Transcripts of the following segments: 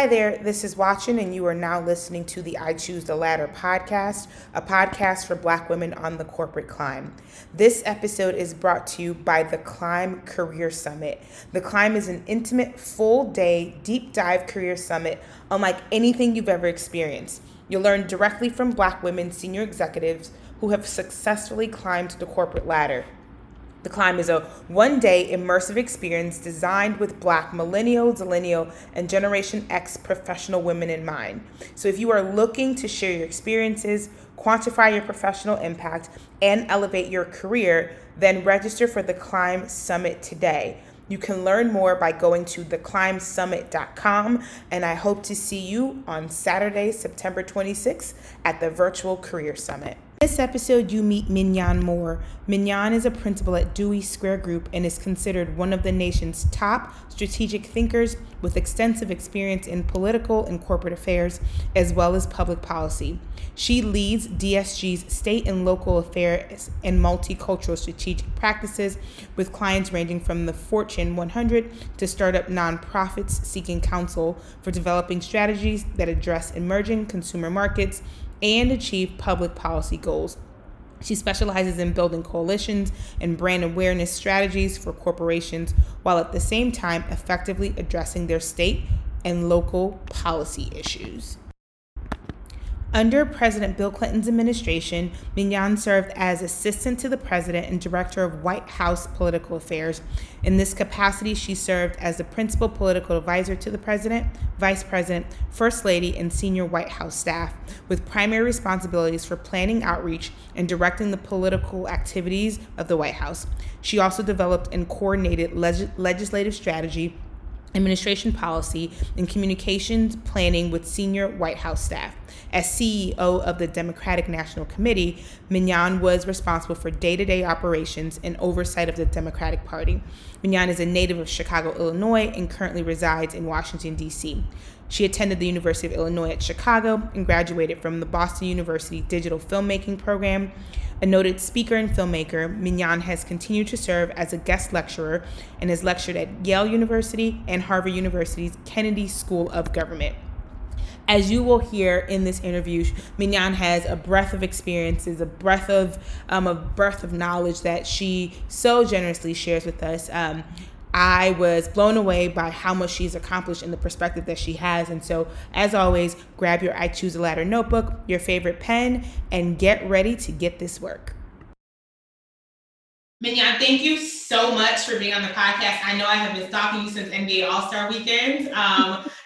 Hi there, this is Watchin, and you are now listening to the I Choose the Latter podcast, a podcast for Black women on the corporate climb. This episode is brought to you by the Climb Career Summit. The Climb is an intimate, full-day, deep-dive career summit unlike anything you've ever experienced. You'll learn directly from Black women senior executives who have successfully climbed the corporate ladder. The Climb is a one-day immersive experience designed with Black millennial, zillennial, and Generation X professional women in mind. So if you are looking to share your experiences, quantify your professional impact, and elevate your career, then register for the Climb Summit today. You can learn more by going to theclimbsummit.com, and I hope to see you on Saturday, September 26th at the Virtual Career Summit. In this episode, you meet Mignon Moore. Mignon is a principal at Dewey Square Group and is considered one of the nation's top strategic thinkers with extensive experience in political and corporate affairs, as well as public policy. She leads DSG's state and local affairs and multicultural strategic practices with clients ranging from the Fortune 100 to startup nonprofits seeking counsel for developing strategies that address emerging consumer markets and achieve public policy goals. She specializes in building coalitions and brand awareness strategies for corporations, while at the same time effectively addressing their state and local policy issues. Under President Bill Clinton's administration, Mignon served as assistant to the president and director of White House political affairs. In this capacity, she served as the principal political advisor to the president, vice president, first lady, and senior White House staff, with primary responsibilities for planning outreach and directing the political activities of the White House. She also developed and coordinated legislative strategy, administration policy, and communications planning with senior White House staff. As CEO of the Democratic National Committee, Mignon was responsible for day-to-day operations and oversight of the Democratic Party. Mignon is a native of Chicago, Illinois, and currently resides in Washington, D.C. She attended the University of Illinois at Chicago and graduated from the Boston University Digital Filmmaking Program. A noted speaker and filmmaker, Mignon has continued to serve as a guest lecturer and has lectured at Yale University and Harvard University's Kennedy School of Government. As you will hear in this interview, Mignon has a breadth of experiences, a breadth of knowledge that she so generously shares with us. I was blown away by how much she's accomplished and the perspective that she has. And so, as always, grab your I Choose the Latter notebook, your favorite pen, and get ready to get this work. Mignon, thank you so much for being on the podcast. I know I have been stalking you since NBA All-Star Weekend.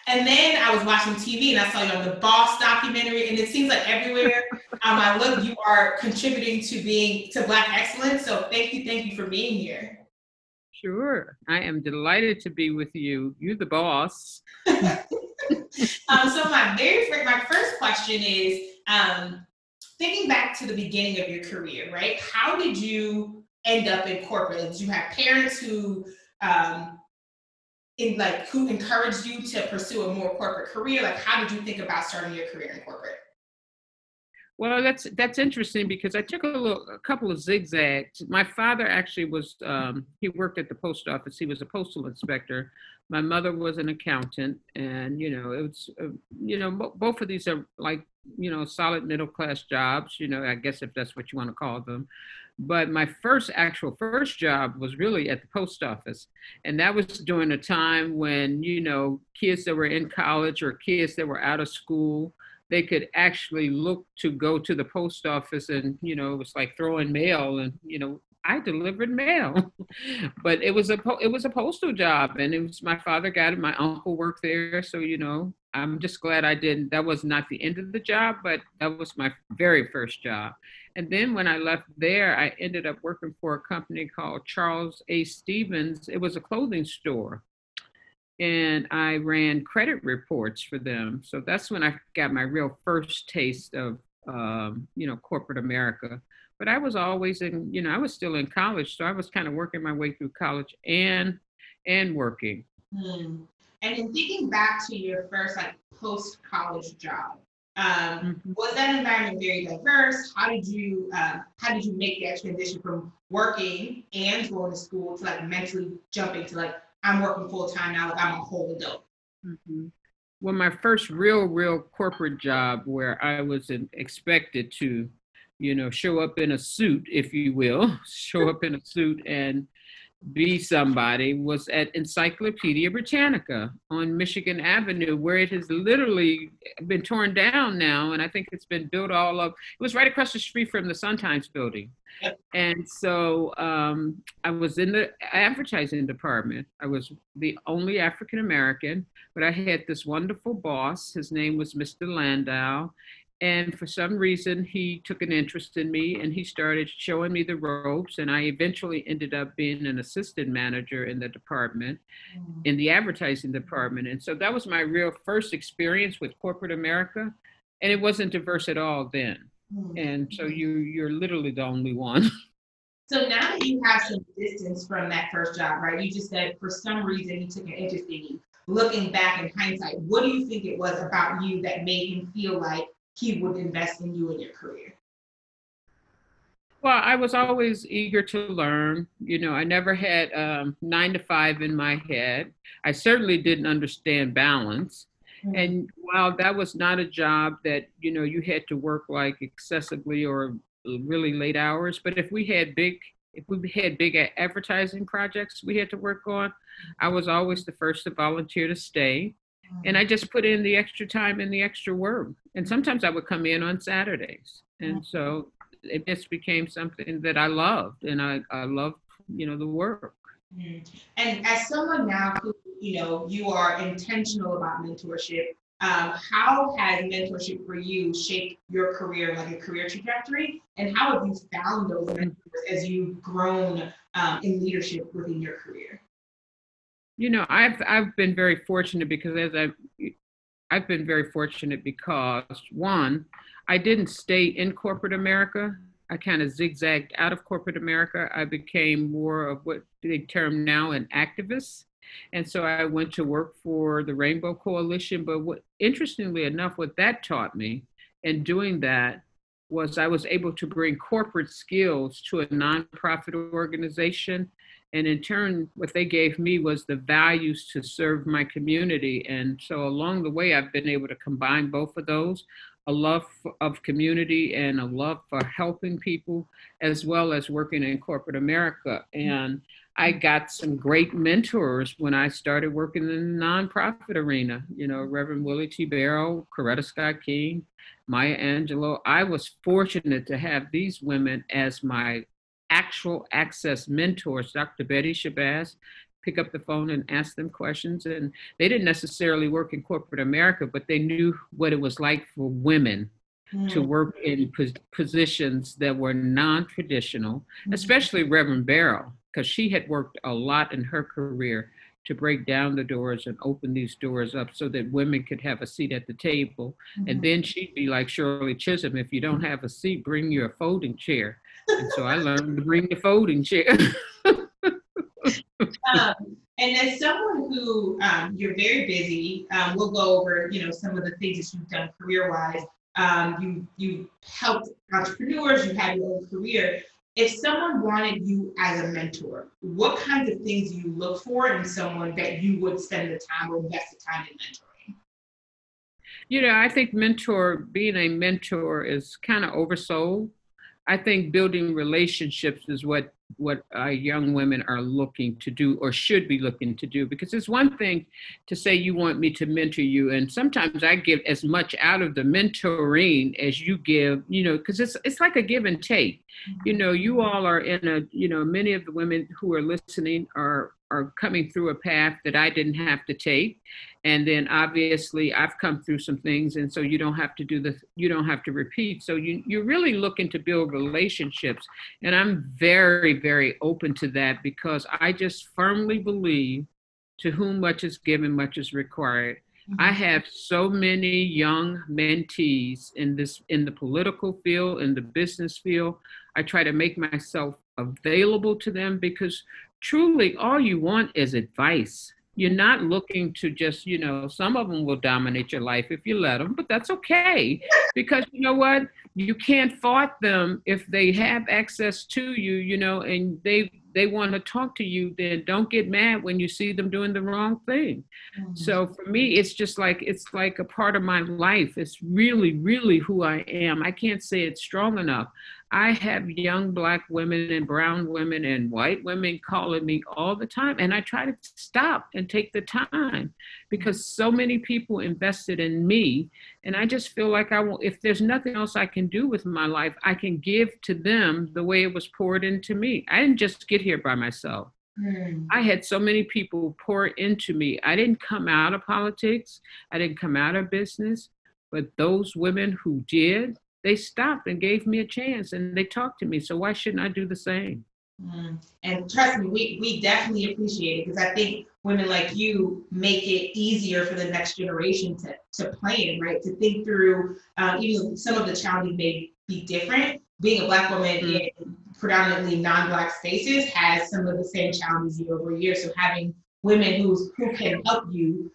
And then I was watching TV and I saw you on the Boss documentary, and it seems like everywhere I look, you are contributing to Black excellence. So thank you for being here. Sure, I am delighted to be with you. You're the boss. So my first question is, thinking back to the beginning of your career, right? How did you end up in corporate? Did you have parents who encouraged you to pursue a more corporate career? Like, how did you think about starting your career in corporate? Well, that's interesting because I took a couple of zigzags. My father actually was, he worked at the post office. He was a postal inspector. My mother was an accountant, and, both of these are solid middle-class jobs, I guess if that's what you want to call them. But my first job was really at the post office. And that was during a time when, kids that were in college or kids that were out of school, they could actually look to go to the post office and, it was like throwing mail and, I delivered mail, but it was a postal job, and it was my father got it. My uncle worked there. So, I'm just glad I didn't, that was not the end of the job, but that was my very first job. And then when I left there, I ended up working for a company called Charles A. Stevens. It was a clothing store, and I ran credit reports for them. So that's when I got my real first taste of, corporate America. But I was always I was still in college, so I was kind of working my way through college and working. Mm. And in thinking back to your first post-college job, was that environment very diverse? How did you make that transition from working and going to school to mentally jumping to I'm working full time now, I'm a whole adult? Mm-hmm. well, my first real corporate job where I was expected to, you know, show up in a suit, if you will, show up in a suit and be somebody, was at Encyclopedia Britannica on Michigan Avenue, where it has literally been torn down now. And I think it's been built all up. It was right across the street from the Sun-Times building. And so I was in the advertising department. I was the only African-American, but I had this wonderful boss. His name was Mr. Landau. And for some reason, he took an interest in me and he started showing me the ropes. And I eventually ended up being an assistant manager in the department, in the advertising department. And so that was my real first experience with corporate America. And it wasn't diverse at all then. And so you're literally the only one. So now that you have some distance from that first job, right? You just said for some reason he took an interest in you. Looking back in hindsight, what do you think it was about you that made him feel like he would invest in you and your career? Well, I was always eager to learn. You know, I never had 9 to 5 in my head. I certainly didn't understand balance. Mm-hmm. And while that was not a job that, you know, you had to work like excessively or really late hours, but if we had big advertising projects we had to work on, I was always the first to volunteer to stay. And I just put in the extra time and the extra work. And sometimes I would come in on Saturdays. And so it just became something that I loved. And I loved, you know, the work. And as someone now who, you know, you are intentional about mentorship, how has mentorship for you shaped your career, like a career trajectory? And how have you found those mentors as you've grown in leadership within your career? You know, I've been very fortunate because I've been very fortunate because, one, I didn't stay in corporate America. I kind of zigzagged out of corporate America. I became more of what they term now an activist. And so I went to work for the Rainbow Coalition. But what, interestingly enough, what that taught me in doing that was I was able to bring corporate skills to a nonprofit organization. And in turn, what they gave me was the values to serve my community. And so along the way, I've been able to combine both of those, a love of community and a love for helping people, as well as working in corporate America. And I got some great mentors when I started working in the nonprofit arena. You know, Reverend Willie T. Barrow, Coretta Scott King, Maya Angelou. I was fortunate to have these women as my actual access mentors. Dr. Betty Shabazz, pick up the phone and ask them questions. And they didn't necessarily work in corporate America, but they knew what it was like for women to work in positions that were non-traditional, especially Reverend Barrow, because she had worked a lot in her career to break down the doors and open these doors up so that women could have a seat at the table. And then she'd be like Shirley Chisholm, if you don't have a seat, bring your folding chair. And so I learned to bring the folding chair. And as someone who, you're very busy, we'll go over, you know, some of the things that you've done career-wise. You helped entrepreneurs, you had your own career. If someone wanted you as a mentor, what kinds of things do you look for in someone that you would spend the time or invest the time in mentoring? You know, I think being a mentor is kind of oversold. I think building relationships is what young women are looking to do or should be looking to do, because it's one thing to say you want me to mentor you, and sometimes I give as much out of the mentoring as you give, you know, because it's like a give and take. You know, you all are in a, you know, many of the women who are listening are coming through a path that I didn't have to take. And then obviously I've come through some things, and so you don't have to you don't have to repeat. So you're really looking to build relationships. And I'm very, very open to that, because I just firmly believe to whom much is given, much is required. I have so many young mentees in the political field, in the business field. I try to make myself available to them, because truly all you want is advice. You're not looking to just, you know, some of them will dominate your life if you let them, but that's okay. Because you know what? You can't fault them if they have access to you, you know, and they they want to talk to you, then don't get mad when you see them doing the wrong thing. Mm-hmm. So for me, it's just like, it's like a part of my life. It's really, really who I am. I can't say it's strong enough. I have young Black women and brown women and white women calling me all the time. And I try to stop and take the time because so many people invested in me. And I just feel like I will, if there's nothing else I can do with my life, I can give to them the way it was poured into me. I didn't just get here by myself. I had so many people pour into me. I didn't come out of politics. I didn't come out of business. But those women who did, they stopped and gave me a chance and they talked to me. So why shouldn't I do the same? And trust me, we definitely appreciate it because I think women like you make it easier for the next generation to plan, right? To think through, even some of the challenges may be different. Being a Black woman in predominantly non-Black spaces has some of the same challenges year over year. So having women who can help you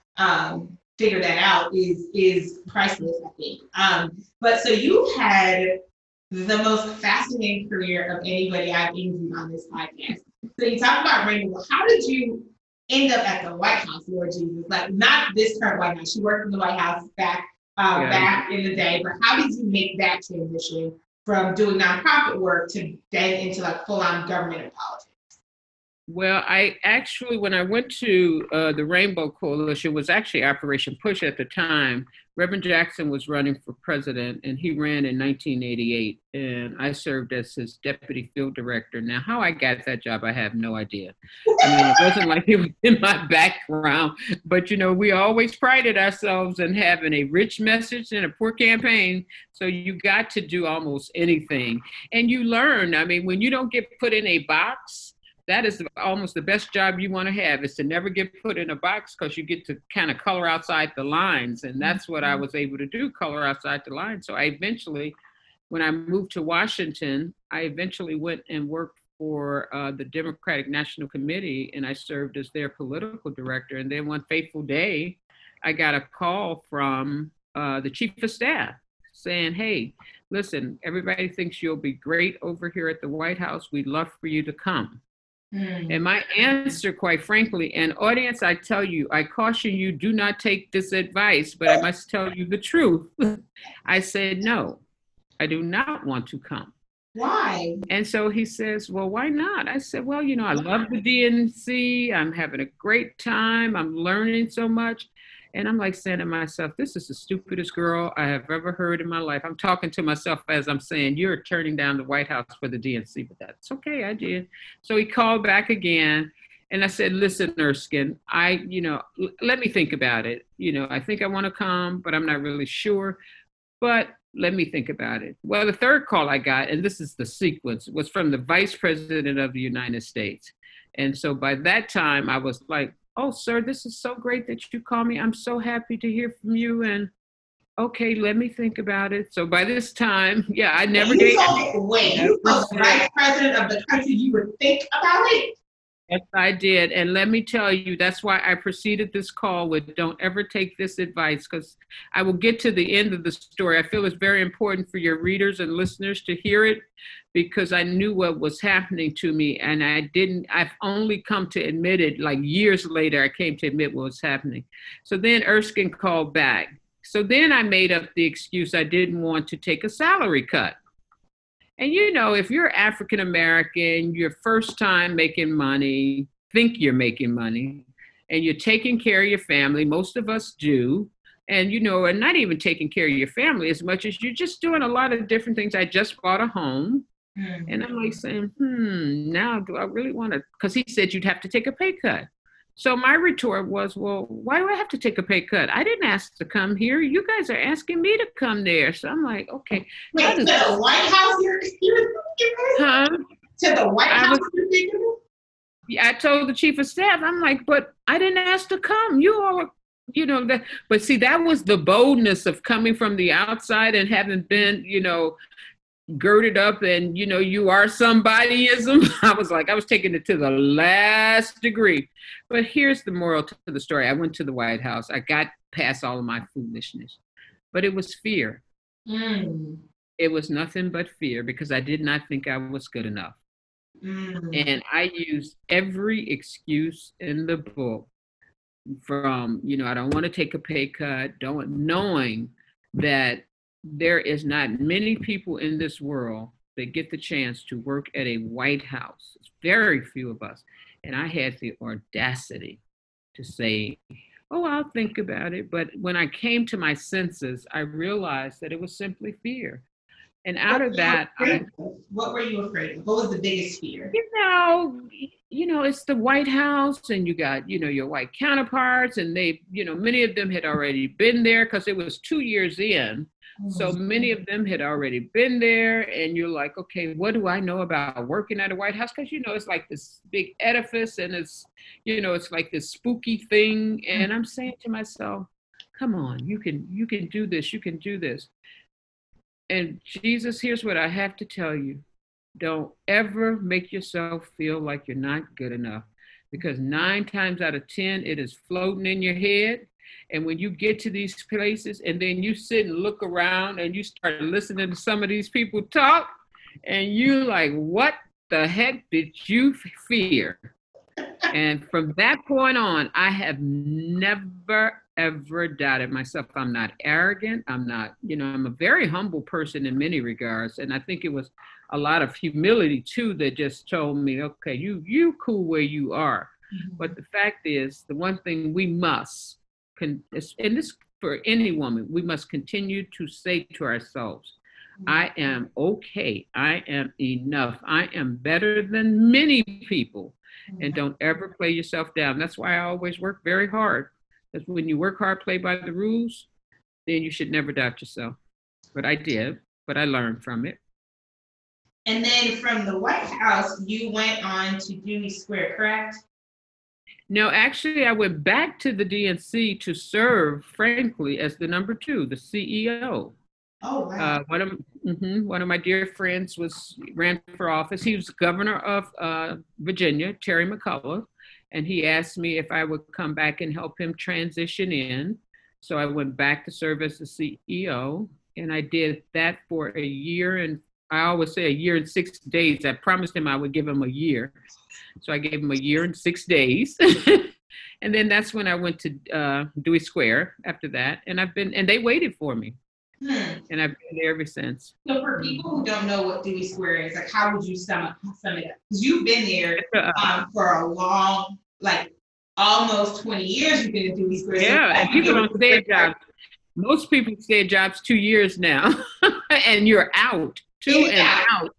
figure that out is priceless, I think. But so you had the most fascinating career of anybody I've interviewed on this podcast. So you talk about Rainbow. How did you end up at the White House, Lord Jesus? Like, not this current White House. She worked in the White House back in the day, but how did you make that transition from doing nonprofit work to then into like full-on government and politics? Well, I actually, when I went to the Rainbow Coalition, was actually Operation PUSH at the time. Reverend Jackson was running for president and he ran in 1988 and I served as his deputy field director. Now, how I got that job, I have no idea. I mean, it wasn't like it was in my background, but you know, we always prided ourselves in having a rich message and a poor campaign. So you got to do almost anything. And you learn, I mean, when you don't get put in a box, that is almost the best job you want to have, is to never get put in a box because you get to kind of color outside the lines. And that's what I was able to do, color outside the lines. So I eventually, when I moved to Washington, I eventually went and worked for the Democratic National Committee and I served as their political director. And then one fateful day, I got a call from the chief of staff saying, hey, listen, everybody thinks you'll be great over here at the White House. We'd love for you to come. And my answer, quite frankly, and audience, I tell you, I caution you, do not take this advice, but I must tell you the truth. I said, no, I do not want to come. Why? And so he says, well, why not? I said, well, you know, I love the DNC. I'm having a great time. I'm learning so much. And I'm like saying to myself, this is the stupidest girl I have ever heard in my life. I'm talking to myself as I'm saying, you're turning down the White House for the DNC, but that's okay, I did. So he called back again. And I said, listen, Erskine, let me think about it. You know, I think I want to come, but I'm not really sure. But let me think about it. Well, the third call I got, and this is the sequence, was from the Vice President of the United States. And so by that time, I was like, oh, sir, this is so great that you call me. I'm so happy to hear from you. And okay, let me think about it. So by this time, I never gave up. Wait, you told the Vice President of the country you would think about it? Yes, I did. And let me tell you, that's why I preceded this call with don't ever take this advice, because I will get to the end of the story. I feel it's very important for your readers and listeners to hear it, because I knew what was happening to me. And I've only come to admit it, like years later, I came to admit what was happening. So then Erskine called back. So then I made up the excuse I didn't want to take a salary cut. And you know, if you're African American, your first time making money, think you're making money, and you're taking care of your family, most of us do, and you know, and not even taking care of your family as much as you're just doing a lot of different things. I just bought a home, and I'm like saying, now do I really want to, because he said you'd have to take a pay cut. So my retort was, well, why do I have to take a pay cut? I didn't ask to come here. You guys are asking me to come there. So I'm like, okay. Wait, to the White House you're thinking of? Huh? To the White House you're thinking of? Yeah, I told the chief of staff, I'm like, but I didn't ask to come. You all are, you know, that. But see, that was the boldness of coming from the outside and having been, you know, girded up and, you know, you are somebodyism. I was taking it to the last degree. But here's the moral to the story. I went to the White House. I got past all of my foolishness, but it was fear. It was nothing but fear because I did not think I was good enough. And I used every excuse in the book from, you know, I don't want to take a pay cut, knowing that there is not many people in this world that get the chance to work at a White House. It's very few of us. And I had the audacity to say, oh, I'll think about it. But when I came to my senses, I realized that it was simply fear. And out of that, what were you afraid of? What was the biggest fear? You know, it's the White House, and you got, you know, your white counterparts, and they, you know, many of them had already been there because it was 2 years in. So many of them had already been there, and you're like, okay, what do I know about working at a White House? Because, you know, it's like this big edifice, and it's, you know, it's like this spooky thing. And I'm saying to myself, come on, you can do this, you can do this. And Jesus, here's what I have to tell you. Don't ever make yourself feel like you're not good enough, because 9 times out of 10, it is floating in your head. And when you get to these places and then you sit and look around and you start listening to some of these people talk, and you like, what the heck did you fear? And from that point on, I have never, ever doubted myself. I'm not arrogant. I'm not, you know, I'm a very humble person in many regards. And I think it was a lot of humility too that just told me, okay, you cool where you are. Mm-hmm. But the fact is, the one thing we must, and this for any woman, we must continue to say to ourselves, I am okay. I am enough. I am better than many people. And don't ever play yourself down. That's why I always work very hard. Because when you work hard, play by the rules, then you should never doubt yourself. But I did, but I learned from it. And then from the White House, you went on to Dewey Square, correct? No, actually, I went back to the DNC to serve, frankly, as the number 2, the CEO. Oh, wow. One of my dear friends ran for office. He was governor of Virginia, Terry McAuliffe, and he asked me if I would come back and help him transition in. So I went back to serve as the CEO, and I did that for a year, and I always say a year and 6 days. I promised him I would give him a year. So I gave him a year and 6 days. And then that's when I went to Dewey Square after that. And they waited for me. And I've been there ever since. So for people who don't know what Dewey Square is, like, how would you sum it up? Because you've been there for a long, like almost 20 years you've been at Dewey Square. Yeah, so and people don't stay at jobs. Most people stay at jobs 2 years now, and you're out. Two and out.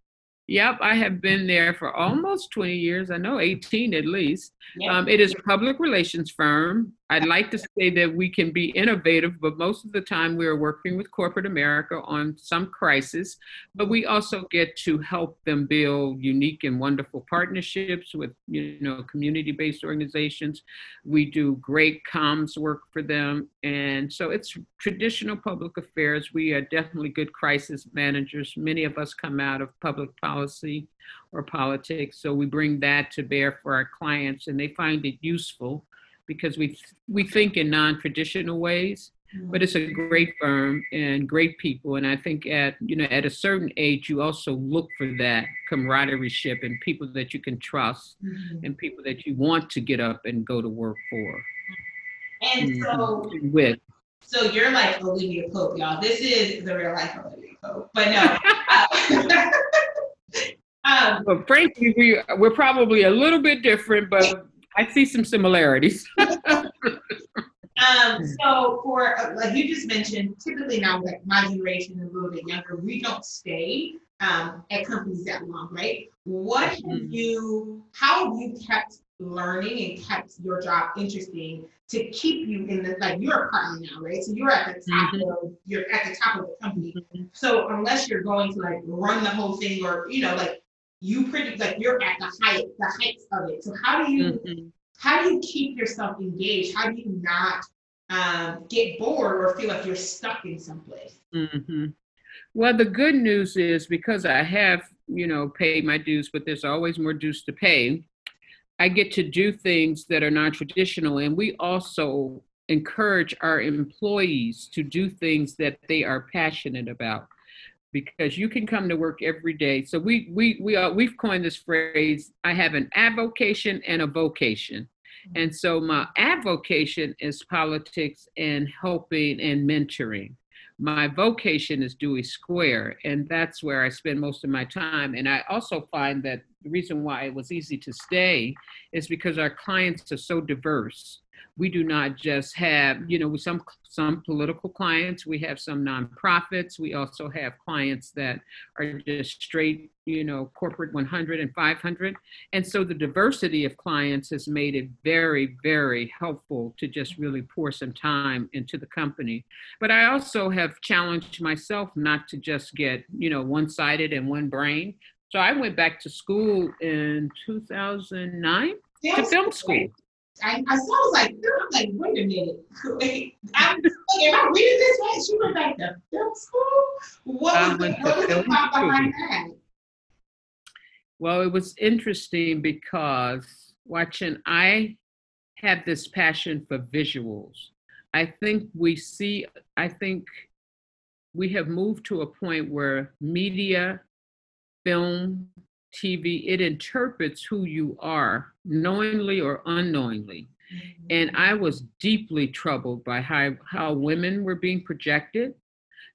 Yep, I have been there for almost 20 years. I know 18 at least. Yeah. It is a public relations firm. I'd like to say that we can be innovative, but most of the time we are working with corporate America on some crisis. But we also get to help them build unique and wonderful partnerships with, you know, community-based organizations. We do great comms work for them. And so it's traditional public affairs. We are definitely good crisis managers. Many of us come out of public policy or politics. So we bring that to bear for our clients, and they find it useful because we think in non-traditional ways, but it's a great firm and great people. And I think at a certain age, you also look for that camaraderie and people that you can trust and people that you want to get up and go to work for. And so you're like Olivia Pope, y'all. This is the real life Olivia Pope, but no. But frankly, we're probably a little bit different, but I see some similarities. So for, like you just mentioned, typically now, like my generation and a little bit younger, we don't stay at companies that long, right? How have you kept learning and kept your job interesting to keep you in the, like you're a partner now, right? So you're at the top of the company. So unless you're going to like run the whole thing or, you know, like, you're at the heights of it. So how do you keep yourself engaged? How do you not get bored or feel like you're stuck in someplace? Well, the good news is because I have, you know, paid my dues, but there's always more dues to pay. I get to do things that are non-traditional, and we also encourage our employees to do things that they are passionate about. because you can come to work every day. So we've coined this phrase, I have an avocation and a vocation. And so my avocation is politics and helping and mentoring. My vocation is Dewey Square, and that's where I spend most of my time. And I also find that the reason why it was easy to stay is because our clients are so diverse. We do not just have, you know, some political clients, we have some nonprofits, we also have clients that are just straight, you know, corporate 100 and 500. And so the diversity of clients has made it very, very helpful to just really pour some time into the company. But I also have challenged myself not to just get, you know, one-sided and one brain. So I went back to school in 2009 to film school. I was like, wait a minute. Wait, am I reading this right? She went back to film school? What was the thought behind that? Well, it was interesting because I have this passion for visuals. I think we have moved to a point where media, film, TV, it interprets who you are, knowingly or unknowingly. Mm-hmm. And I was deeply troubled by how women were being projected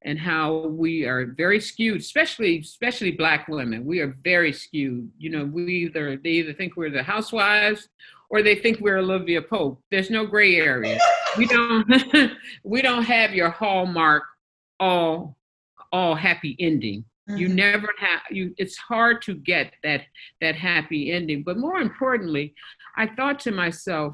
and how we are very skewed, especially Black women. We are very skewed. You know, they either think we're the housewives or they think we're Olivia Pope. There's no gray area. We don't have your hallmark all happy ending. Mm-hmm. You never have, it's hard to get that happy ending. But more importantly, I thought to myself,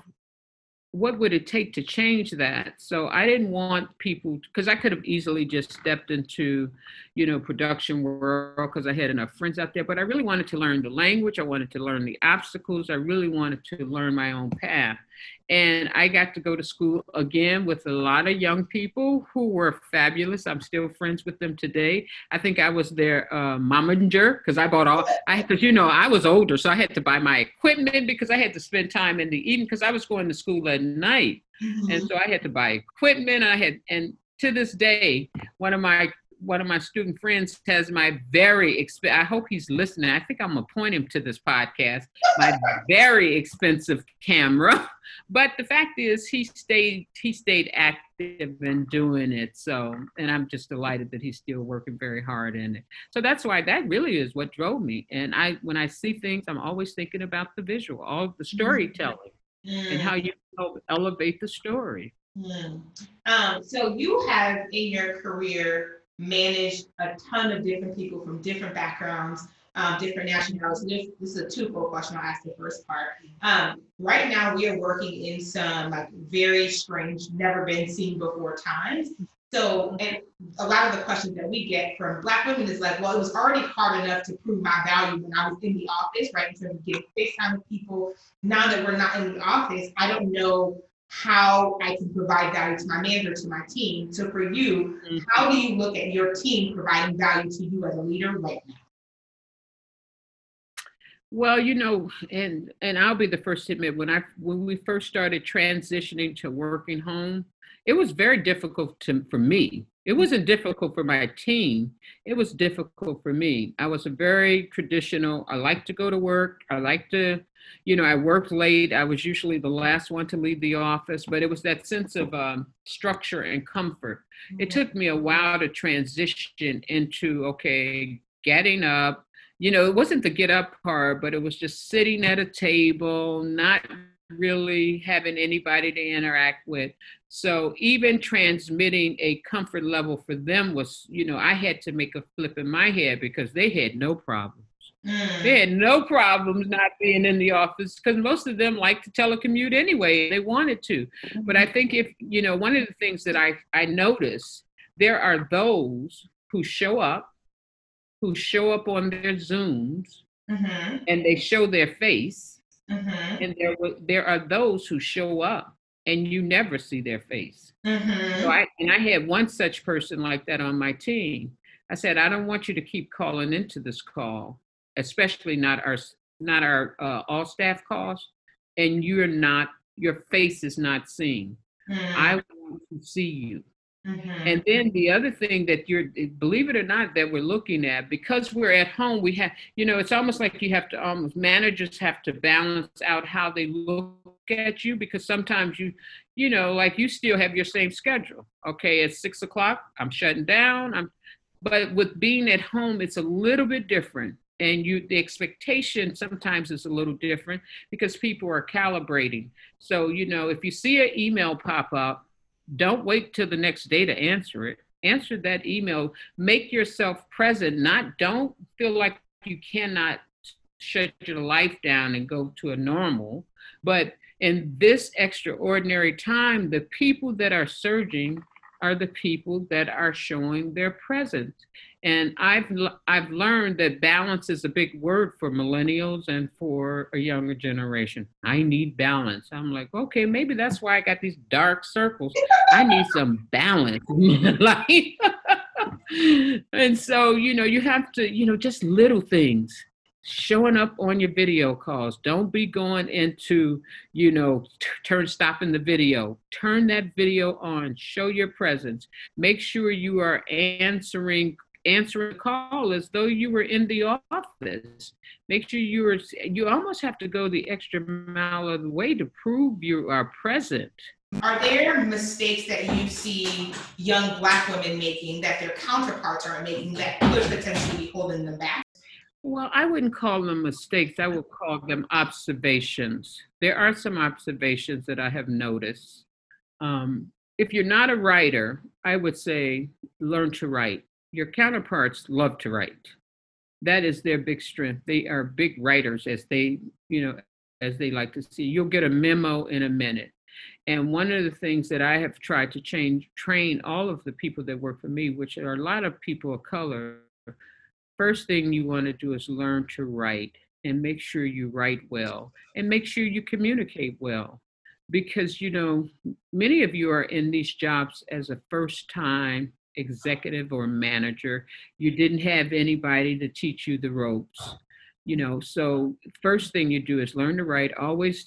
what would it take to change that? So I didn't want people, because I could have easily just stepped into, you know, production world because I had enough friends out there, but I really wanted to learn the language. I wanted to learn the obstacles. I really wanted to learn my own path. And I got to go to school again with a lot of young people who were fabulous. I'm still friends with them today. I think I was their momager because I was older, so I had to buy my equipment because I had to spend time in the evening because I was going to school at night. Mm-hmm. And so I had to buy equipment. And to this day, one of my student friends has my I hope he's listening. I think I'm gonna point him to this podcast, my very expensive camera. But the fact is he stayed active in doing it. So, and I'm just delighted that he's still working very hard in it. So that's why that really is what drove me. And when I see things, I'm always thinking about the visual, all of the storytelling, mm-hmm. and how you help elevate the story. Mm. So you have in your career managed a ton of different people from different backgrounds, different nationalities. This is a two-fold question. I'll ask the first part. Right now, we are working in some very strange, never been seen before times. So, and a lot of the questions that we get from Black women is like, well, it was already hard enough to prove my value when I was in the office, right? So we get FaceTime with people. Now that we're not in the office, I don't know how I can provide value to my manager, to my team. So for you, mm-hmm. how do you look at your team providing value to you as a leader right now? Well, you know, and I'll be the first to admit, when we first started transitioning to working home, it was very difficult for me. It wasn't difficult for my team. It was difficult for me. I was a very traditional, I like to go to work. I like to, you know, I worked late. I was usually the last one to leave the office, but it was that sense of structure and comfort. Mm-hmm. It took me a while to transition into, okay, getting up. You know, it wasn't the get up part, but it was just sitting at a table, not really having anybody to interact with. So even transmitting a comfort level for them was, you know, I had to make a flip in my head because they had no problems. Mm. They had no problems not being in the office because most of them like to telecommute anyway. They wanted to. Mm-hmm. But I think if, you know, one of the things that I noticed, there are those who show up on their Zooms, mm-hmm. and they show their face. Mm-hmm. And there are those who show up and you never see their face. Mm-hmm. So I had one such person like that on my team. I said, I don't want you to keep calling into this call, especially not our all staff calls. And your face is not seen. Mm-hmm. I want to see you. Mm-hmm. And then the other thing that you're, believe it or not, that we're looking at, because we're at home, we have, you know, it's almost like you have to, managers have to balance out how they look at you, because sometimes you know, like you still have your same schedule. Okay, at 6 o'clock, I'm shutting down. But with being at home, it's a little bit different. And the expectation sometimes is a little different because people are calibrating. So, you know, if you see an email pop up, don't wait till the next day to answer it. Answer that email. Make yourself present. Don't feel like you cannot shut your life down and go to a normal. But in this extraordinary time, the people that are surging are the people that are showing their presence. And I've learned that balance is a big word for millennials and for a younger generation. I need balance. I'm like, okay, maybe that's why I got these dark circles. I need some balance in my life. And so, you know, you have to, you know, just little things. Showing up on your video calls. Don't be going into, you know, stopping the video. Turn that video on. Show your presence. Make sure you are answering a call as though you were in the office. Make sure you almost have to go the extra mile of the way to prove you are present. Are there mistakes that you see young Black women making that their counterparts are making that could potentially be holding them back? Well, I wouldn't call them mistakes. I would call them observations. There are some observations that I have noticed. If you're not a writer, I would say learn to write. Your counterparts love to write. That is their big strength. They are big writers, as they like to see. You'll get a memo in a minute. And one of the things that I have tried to train all of the people that work for me, which are a lot of people of color, first thing you want to do is learn to write, and make sure you write well, and make sure you communicate well, because, you know, many of you are in these jobs as a first-time executive or manager. You didn't have anybody to teach you the ropes, you know, so first thing you do is learn to write. Always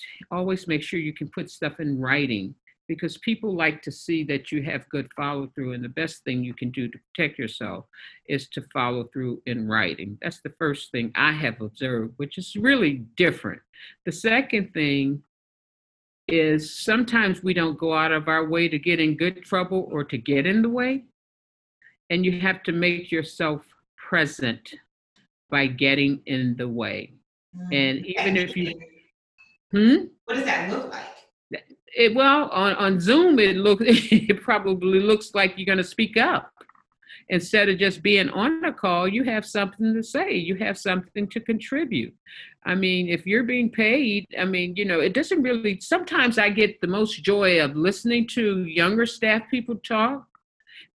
make sure you can put stuff in writing, because people like to see that you have good follow through, and the best thing you can do to protect yourself is to follow through in writing. That's the first thing I have observed, which is really different. The second thing is sometimes we don't go out of our way to get in good trouble or to get in the way, and you have to make yourself present by getting in the way. And even if you, What does that look like? Well, on Zoom, it probably looks like you're going to speak up. Instead of just being on a call, you have something to say. You have something to contribute. I mean, if you're being paid, I mean, you know, it doesn't really, sometimes I get the most joy of listening to younger staff people talk,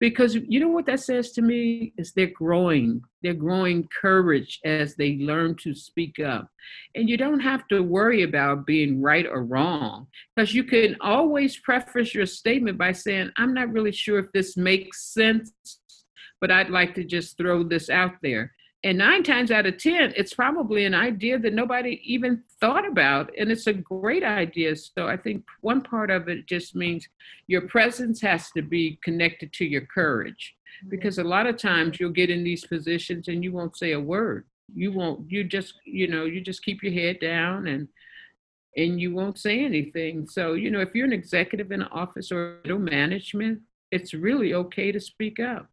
because you know what that says to me is they're growing. They're growing courage as they learn to speak up. And you don't have to worry about being right or wrong, because you can always preface your statement by saying, I'm not really sure if this makes sense, but I'd like to just throw this out there. And 9 times out of 10, it's probably an idea that nobody even thought about. And it's a great idea. So I think one part of it just means your presence has to be connected to your courage, because a lot of times you'll get in these positions and you won't say a word. You just keep your head down and you won't say anything. So, you know, if you're an executive in an office or middle management, it's really okay to speak up.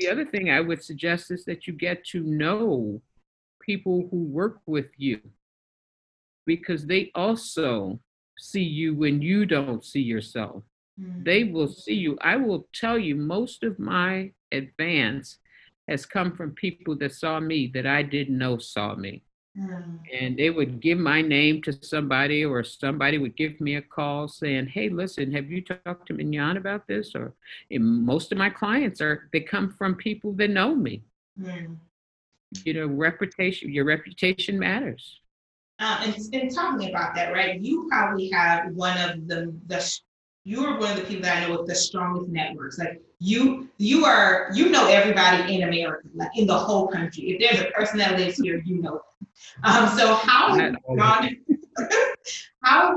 The other thing I would suggest is that you get to know people who work with you, because they also see you when you don't see yourself. Mm-hmm. They will see you. I will tell you, most of my advance has come from people that saw me that I didn't know saw me. Mm-hmm. And they would give my name to somebody, or somebody would give me a call saying, hey, listen, have you talked to Mignon about this? Or most of my clients they come from people that know me. Mm-hmm. You know, your reputation matters. And talking about that, right? You probably have you're one of the people that I know with the strongest networks. Like you are, you know, everybody in America, like in the whole country. If there's a person that lives here, you know them. So how have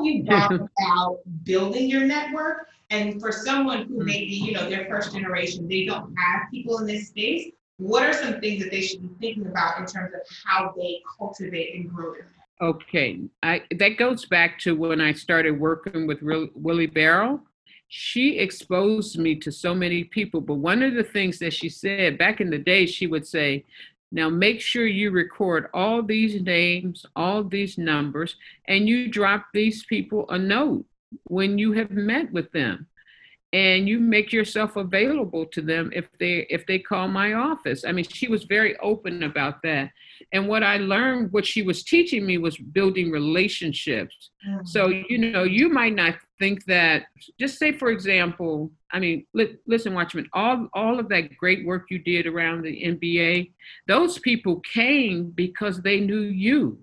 you gone about building your network? And for someone who maybe, you know, they're first generation, they don't have people in this space, what are some things that they should be thinking about in terms of how they cultivate and grow their family? Okay, that goes back to when I started working with Willie Barrow. She exposed me to so many people, but one of the things that she said back in the day, she would say, now make sure you record all these names, all these numbers, and you drop these people a note when you have met with them. And you make yourself available to them if they call my office. I mean, she was very open about that. And what I learned, what she was teaching me was building relationships. Mm-hmm. So, you know, you might not think that, just say, for example, I mean, listen, Watchman, all of that great work you did around the NBA, those people came because they knew you.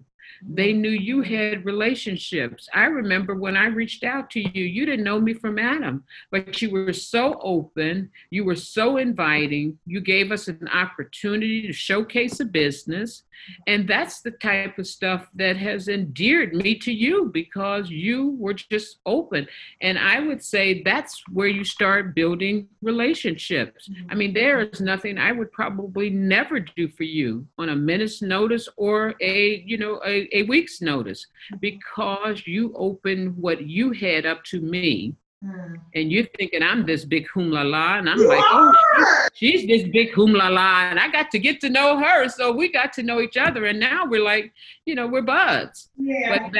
They knew you had relationships. I remember when I reached out to you, you didn't know me from Adam, but you were so open, you were so inviting, you gave us an opportunity to showcase a business. And that's the type of stuff that has endeared me to you, because you were just open. And I would say that's where you start building relationships. I mean, there is nothing I would probably never do for you on a minute's notice or a week's notice, because you opened what you had up to me. And you're thinking I'm this big hoom-la-la, and I'm like, oh, she's this big hoom-la-la, and I got to get to know her, so we got to know each other, and now we're like, you know, we're buds. Yeah.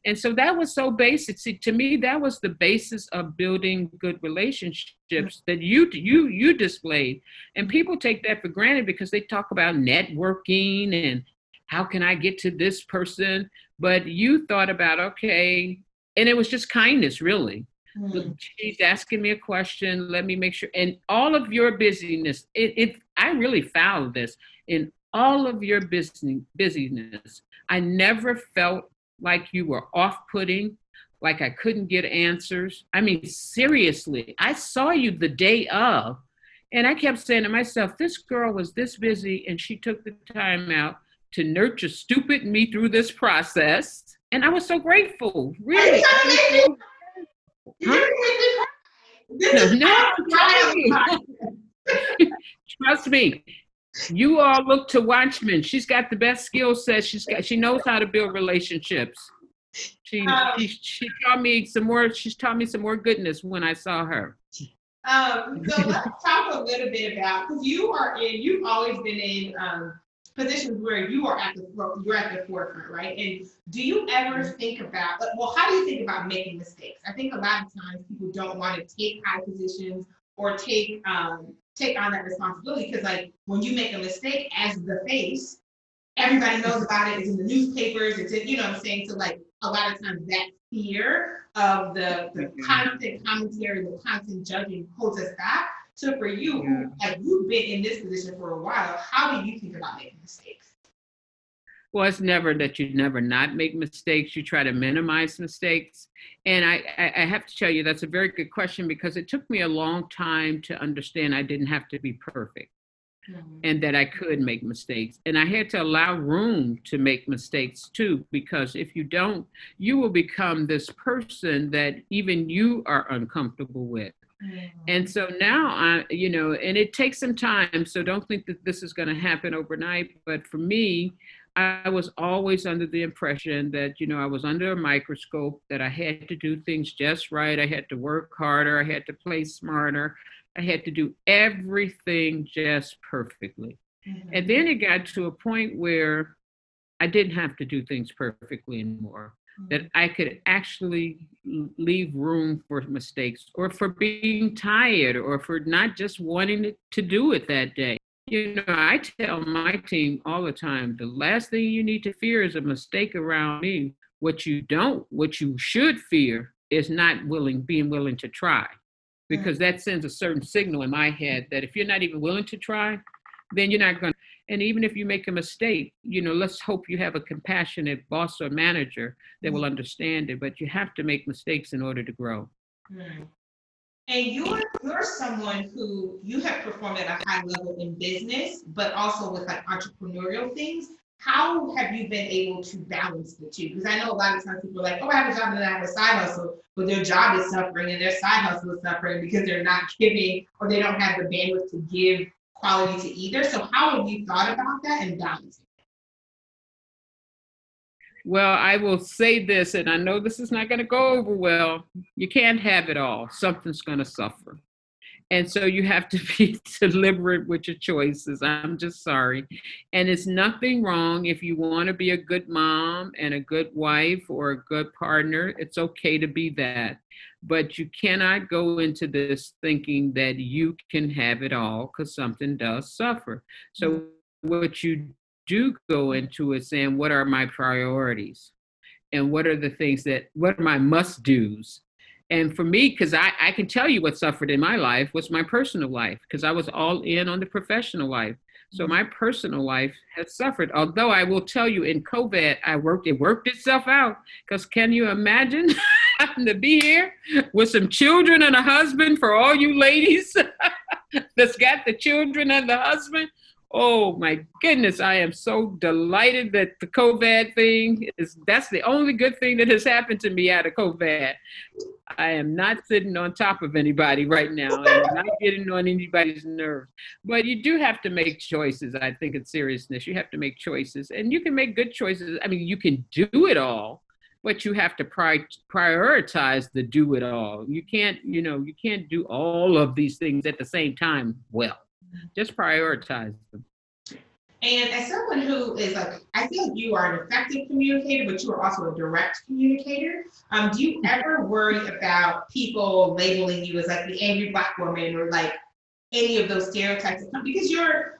But so that was so basic. See, to me, that was the basis of building good relationships that you displayed, and people take that for granted because they talk about networking and how can I get to this person, but you thought about, okay, and it was just kindness, really. Mm. She's asking me a question, let me make sure. And all of your busyness, I really found this, in all of your busyness, I never felt like you were off-putting, like I couldn't get answers. I mean, seriously, I saw you the day of, and I kept saying to myself, this girl was this busy, and she took the time out to nurture stupid me through this process. And I was so grateful, really. Huh? No, trust me. You all look to Watchman. She's got the best skill set. She knows how to build relationships. She taught me some more. She's taught me some more goodness when I saw her. So let's talk a little bit about, because you've always been in positions where you are at the forefront, right? And do you ever think about, how do you think about making mistakes? I think a lot of times people don't want to take high positions or take on that responsibility, because like when you make a mistake as the face, everybody knows about it, it's in the newspapers, it's in, you know what I'm saying? So like a lot of times that fear of the constant commentary, the constant judging holds us back. So for you, have you been in this position for a while? How do you think about making mistakes? Well, it's never that you never not make mistakes. You try to minimize mistakes. And I have to tell you, that's a very good question, because it took me a long time to understand I didn't have to be perfect and that I could make mistakes. And I had to allow room to make mistakes too, because if you don't, you will become this person that even you are uncomfortable with. And so now, and it takes some time, so don't think that this is going to happen overnight. But for me, I was always under the impression that, you know, I was under a microscope, that I had to do things just right. I had to work harder. I had to play smarter. I had to do everything just perfectly. Mm-hmm. And then it got to a point where I didn't have to do things perfectly anymore. That I could actually leave room for mistakes, or for being tired, or for not just wanting to do it that day. You know, I tell my team all the time, the last thing you need to fear is a mistake around me. What you should fear is not being willing to try, because that sends a certain signal in my head that if you're not even willing to try, then you're not going to. And even if you make a mistake, you know, let's hope you have a compassionate boss or manager that will understand it, but you have to make mistakes in order to grow. Mm. And you're someone who, you have performed at a high level in business, but also with like entrepreneurial things. How have you been able to balance the two? Because I know a lot of times people are like, oh, I have a job and then I have a side hustle, but their job is suffering and their side hustle is suffering because they're not giving, or they don't have the bandwidth to give quality to either. So how have you thought about that and balancing it? Well, I will say this, and I know this is not going to go over well. You can't have it all. Something's going to suffer. And so you have to be deliberate with your choices. I'm just sorry. And it's nothing wrong if you want to be a good mom and a good wife or a good partner. It's okay to be that. But you cannot go into this thinking that you can have it all, because something does suffer. So what you do go into is saying, what are my priorities? And what are the things that, what are my must-dos? And for me, because I can tell you what suffered in my life was my personal life, because I was all in on the professional life. So my personal life has suffered. Although I will tell you, in COVID, it worked itself out. Because can you imagine having to be here with some children and a husband, for all you ladies that's got the children and the husband? Oh my goodness, I am so delighted that the COVID thing that's the only good thing that has happened to me out of COVID. I am not sitting on top of anybody right now. I'm not getting on anybody's nerves. But you do have to make choices, I think, in seriousness. You have to make choices, and you can make good choices. I mean, you can do it all, but you have to prioritize the do it all. You can't do all of these things at the same time well. Just prioritize them. And as someone who is I feel like you are an effective communicator, but you are also a direct communicator. Do you ever worry about people labeling you as the angry Black woman, or any of those stereotypes? Because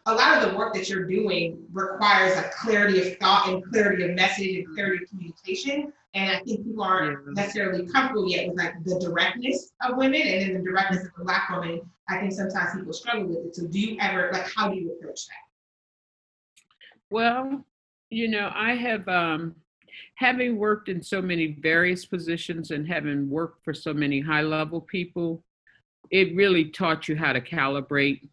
a lot of the work that you're doing requires a clarity of thought and clarity of message and clarity of communication. And I think people aren't necessarily comfortable yet with the directness of women, and then the directness of the Black woman. I think sometimes people struggle with it. So do you ever, how do you approach that? Well, I have, having worked in so many various positions and having worked for so many high level people, it really taught you how to calibrate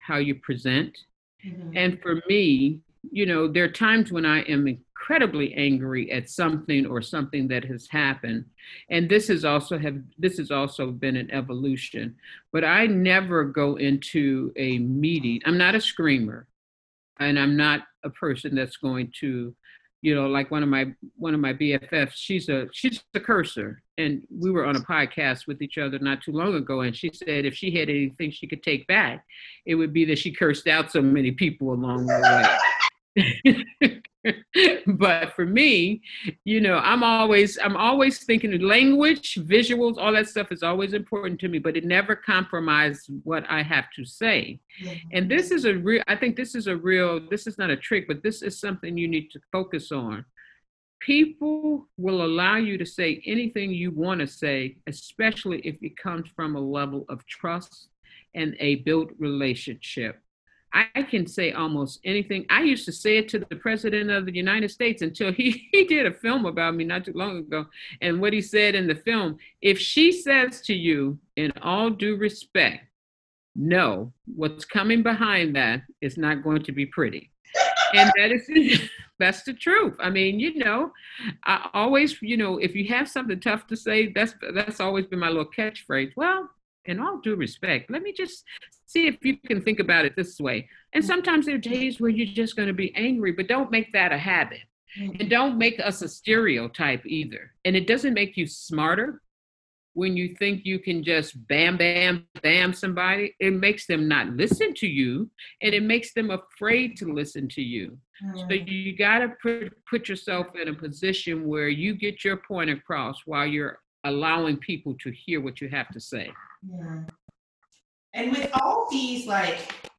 how you present. Mm-hmm. And for me, there are times when I am incredibly angry at something or something that has happened. And this has also been an evolution, but I never go into a meeting. I'm not a screamer, and I'm not a person that's going to, one of my BFFs, she's a cursor. And we were on a podcast with each other not too long ago, and she said if she had anything she could take back, it would be that she cursed out so many people along the way. But for me, I'm always thinking language, visuals, all that stuff is always important to me, but it never compromises what I have to say. Mm-hmm. And this is not a trick, but this is something you need to focus on. People will allow you to say anything you want to say, especially if it comes from a level of trust and a built relationship. I can say almost anything. I used to say it to the president of the United States until he did a film about me not too long ago. And what he said in the film, if she says to you, in all due respect, no, what's coming behind that is not going to be pretty. And that's the truth. I mean, I always, if you have something tough to say, that's always been my little catchphrase. Well, in all due respect, let me just see if you can think about it this way. And sometimes there are days where you're just going to be angry, but don't make that a habit. And don't make us a stereotype either. And it doesn't make you smarter when you think you can just bam, bam, bam somebody. It makes them not listen to you, and it makes them afraid to listen to you. So you got to put yourself in a position where you get your point across while you're allowing people to hear what you have to say. Yeah. And with all these,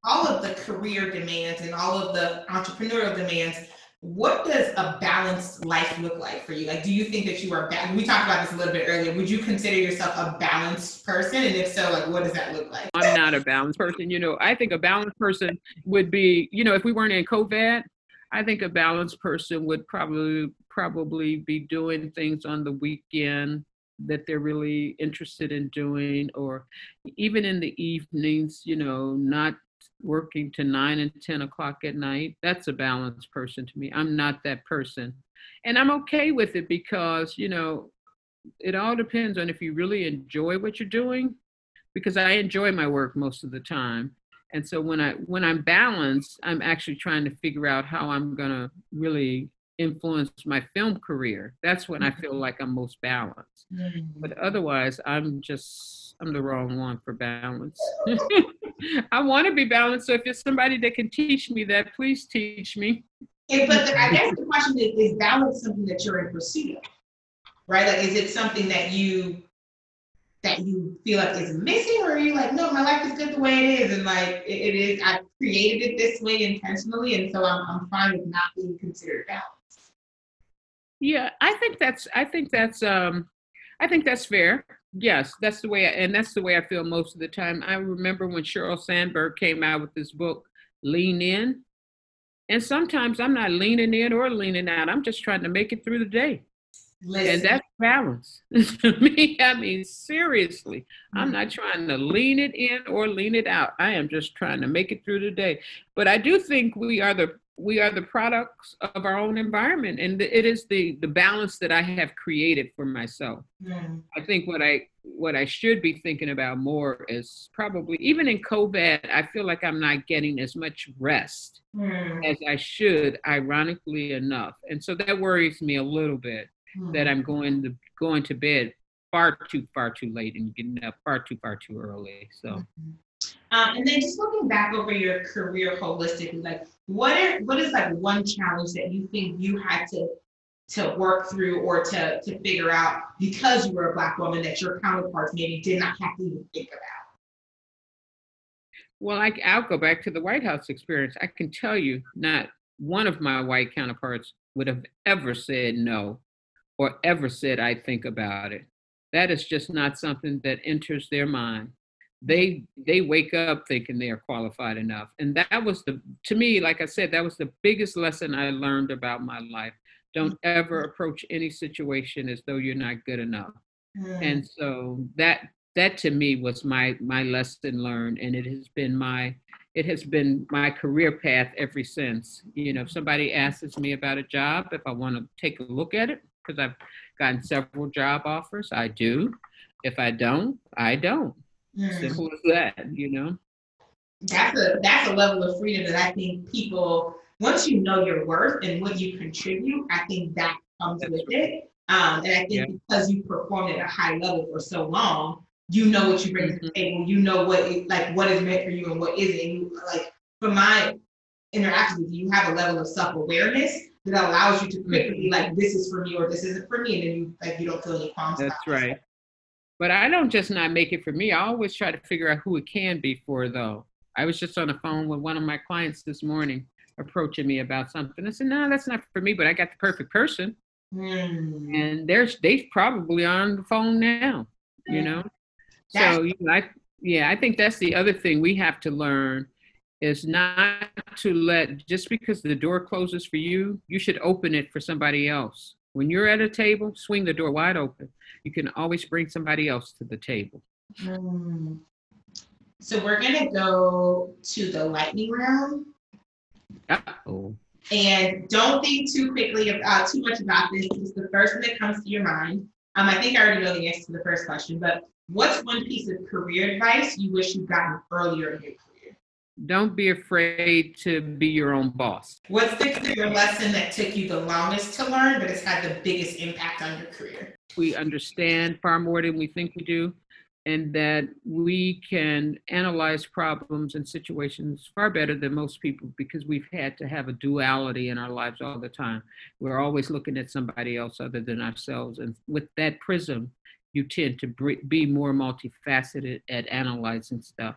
all of the career demands and all of the entrepreneurial demands, what does a balanced life look like for you? Do you think that you are balanced? We talked about this a little bit earlier. Would you consider yourself a balanced person? And if so, what does that look like? I'm not a balanced person. I think a balanced person would be, if we weren't in COVID, I think a balanced person would probably be doing things on the weekend that they're really interested in doing, or even in the evenings, not working to 9 and 10 o'clock at night. That's a balanced person to me. I'm not that person. And I'm okay with it because, you know, it all depends on if you really enjoy what you're doing, because I enjoy my work most of the time. And so when I'm balanced, I'm actually trying to figure out how I'm gonna really influence my film career. That's when I feel like I'm most balanced. But otherwise, I'm the wrong one for balance. I want to be balanced. So if there's somebody that can teach me that, please teach me. But I guess the question is balance something that you're in pursuit of, right? Like, is it something that you feel like is missing, or are you like, no, my life is good the way it is, and like it is, I created it this way intentionally, and so I'm fine with not being considered balanced? Yeah, I think that's fair. Yes, that's the way, that's the way I feel most of the time. I remember when Sheryl Sandberg came out with this book, Lean In, and sometimes I'm not leaning in or leaning out. I'm just trying to make it through the day. Listen. And that's balance to me. I mean, seriously, I'm not trying to lean it in or lean it out. I am just trying to make it through the day. But I do think we are the products of our own environment, and it is the balance that I have created for myself. I think what I should be thinking about more is probably, even in COVID, I feel like I'm not getting as much rest as I should, ironically enough, and so that worries me a little bit. That I'm going to bed far too late and getting up far too early. So, and then just looking back over your career holistically, like what is like one challenge that you think you had to work through or to figure out because you were a Black woman that your counterparts maybe did not have to even think about? Well, I'll go back to the White House experience. I can tell you, not one of my white counterparts would have ever said no. Or ever said, I think about it. That is just not something that enters their mind. They wake up thinking they are qualified enough. And that was to me, like I said, that was the biggest lesson I learned about my life. Don't ever approach any situation as though you're not good enough. And so that to me was my lesson learned. And it has been my career path ever since. You know, if somebody asks me about a job, if I want to take a look at it, because I've gotten several job offers, I do. If I don't, I don't. Simple as that, you know? That's a level of freedom that I think people, once you know your worth and what you contribute, I think that comes with it. And I think because you performed at a high level for so long, you know what you bring to the table, you know what is meant for you and what isn't. You, like, from my interactions with you, you have a level of self-awareness that allows you to quickly be like, this is for me or this isn't for me, and then you don't feel any qualms. That's right. But I don't just not make it for me. I always try to figure out who it can be for, though. I was just on the phone with one of my clients this morning approaching me about something. I said, no, that's not for me, but I got the perfect person. And they're probably on the phone now, you know? So I think that's the other thing we have to learn, is not to let, just because the door closes for you, you should open it for somebody else. When you're at a table, swing the door wide open. You can always bring somebody else to the table. So we're gonna go to the lightning round. Uh-oh. And don't think too much about this. This is the first thing that comes to your mind. I think I already know the answer to the first question, but what's one piece of career advice you wish you'd gotten earlier in your career? Don't be afraid to be your own boss. What's your lesson that took you the longest to learn, but it's had the biggest impact on your career? We understand far more than we think we do, and that we can analyze problems and situations far better than most people, because we've had to have a duality in our lives all the time. We're always looking at somebody else other than ourselves. And with that prism, you tend to be more multifaceted at analyzing stuff.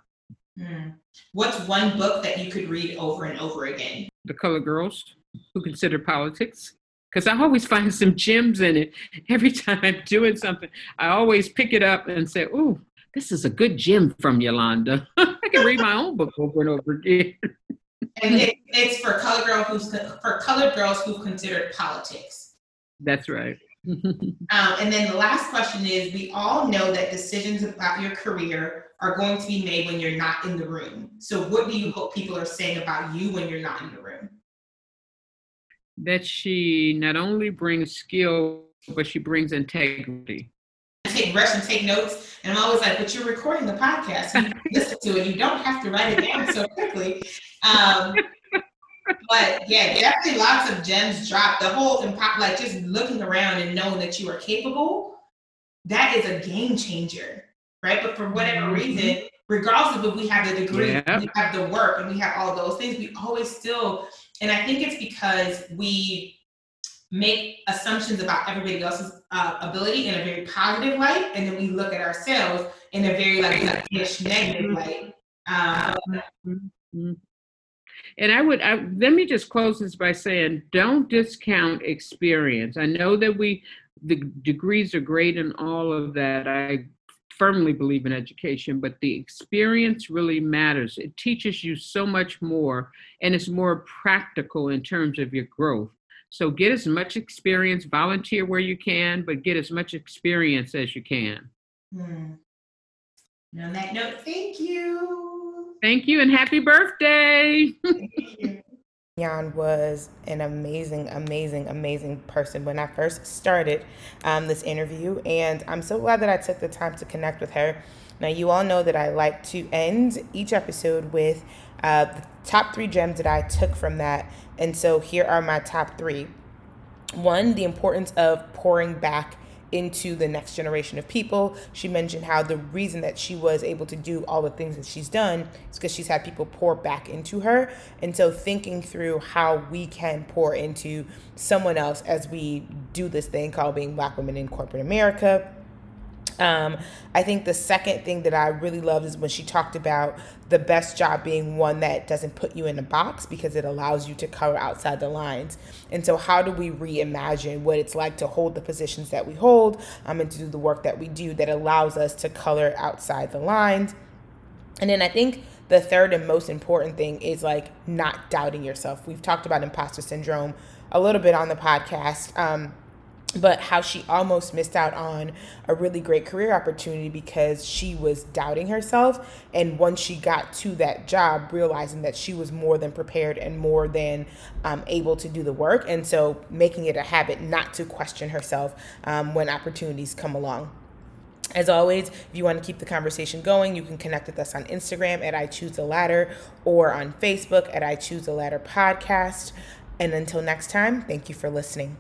What's one book that you could read over and over again? For Colored Girls Who Consider Politics, because I always find some gems in it. Every time I'm doing something, I always pick it up and say, ooh, this is a good gem from Yolanda. I can read my own book over and over again. And it's for Colored Girls Who Consider Politics. That's right. And then the last question is, we all know that decisions about your career are going to be made when you're not in the room. So what do you hope people are saying about you when you're not in the room? That she not only brings skill, but she brings integrity. I take breaths and take notes, and I'm always like, but you're recording the podcast, so you can listen to it. You don't have to write it down so quickly. But yeah, definitely lots of gems dropped. The whole, like just looking around and knowing that you are capable, that is a game changer, right? But for whatever reason, regardless of if we have the degree, we have the work, and we have all those things, we always still, and I think it's because we make assumptions about everybody else's ability in a very positive light, and then we look at ourselves in a very like negative light. And let me just close this by saying, don't discount experience. I know that the degrees are great and all of that. I firmly believe in education, but the experience really matters. It teaches you so much more, and it's more practical in terms of your growth. So get as much experience, volunteer where you can, but get as much experience as you can. And on that note, thank you. Thank you, and happy birthday. Thank you. Mignon was an amazing, amazing, amazing person when I first started this interview, and I'm so glad that I took the time to connect with her. Now, you all know that I like to end each episode with the top 3 gems that I took from that, and so here are my top 3. 1, the importance of pouring back into the next generation of people. She mentioned how the reason that she was able to do all the things that she's done is because she's had people pour back into her. And so thinking through how we can pour into someone else as we do this thing called being Black women in corporate America. I think the second thing that I really loved is when she talked about the best job being one that doesn't put you in a box because it allows you to color outside the lines. And so how do we reimagine what it's like to hold the positions that we hold and to do the work that we do that allows us to color outside the lines? And then I think the third and most important thing is like not doubting yourself. We've talked about imposter syndrome a little bit on the podcast. But how she almost missed out on a really great career opportunity because she was doubting herself. And once she got to that job, realizing that she was more than prepared and more than able to do the work. And so making it a habit not to question herself when opportunities come along. As always, if you want to keep the conversation going, you can connect with us on Instagram at I Choose the Latter or on Facebook at I Choose the Latter Podcast. And until next time, thank you for listening.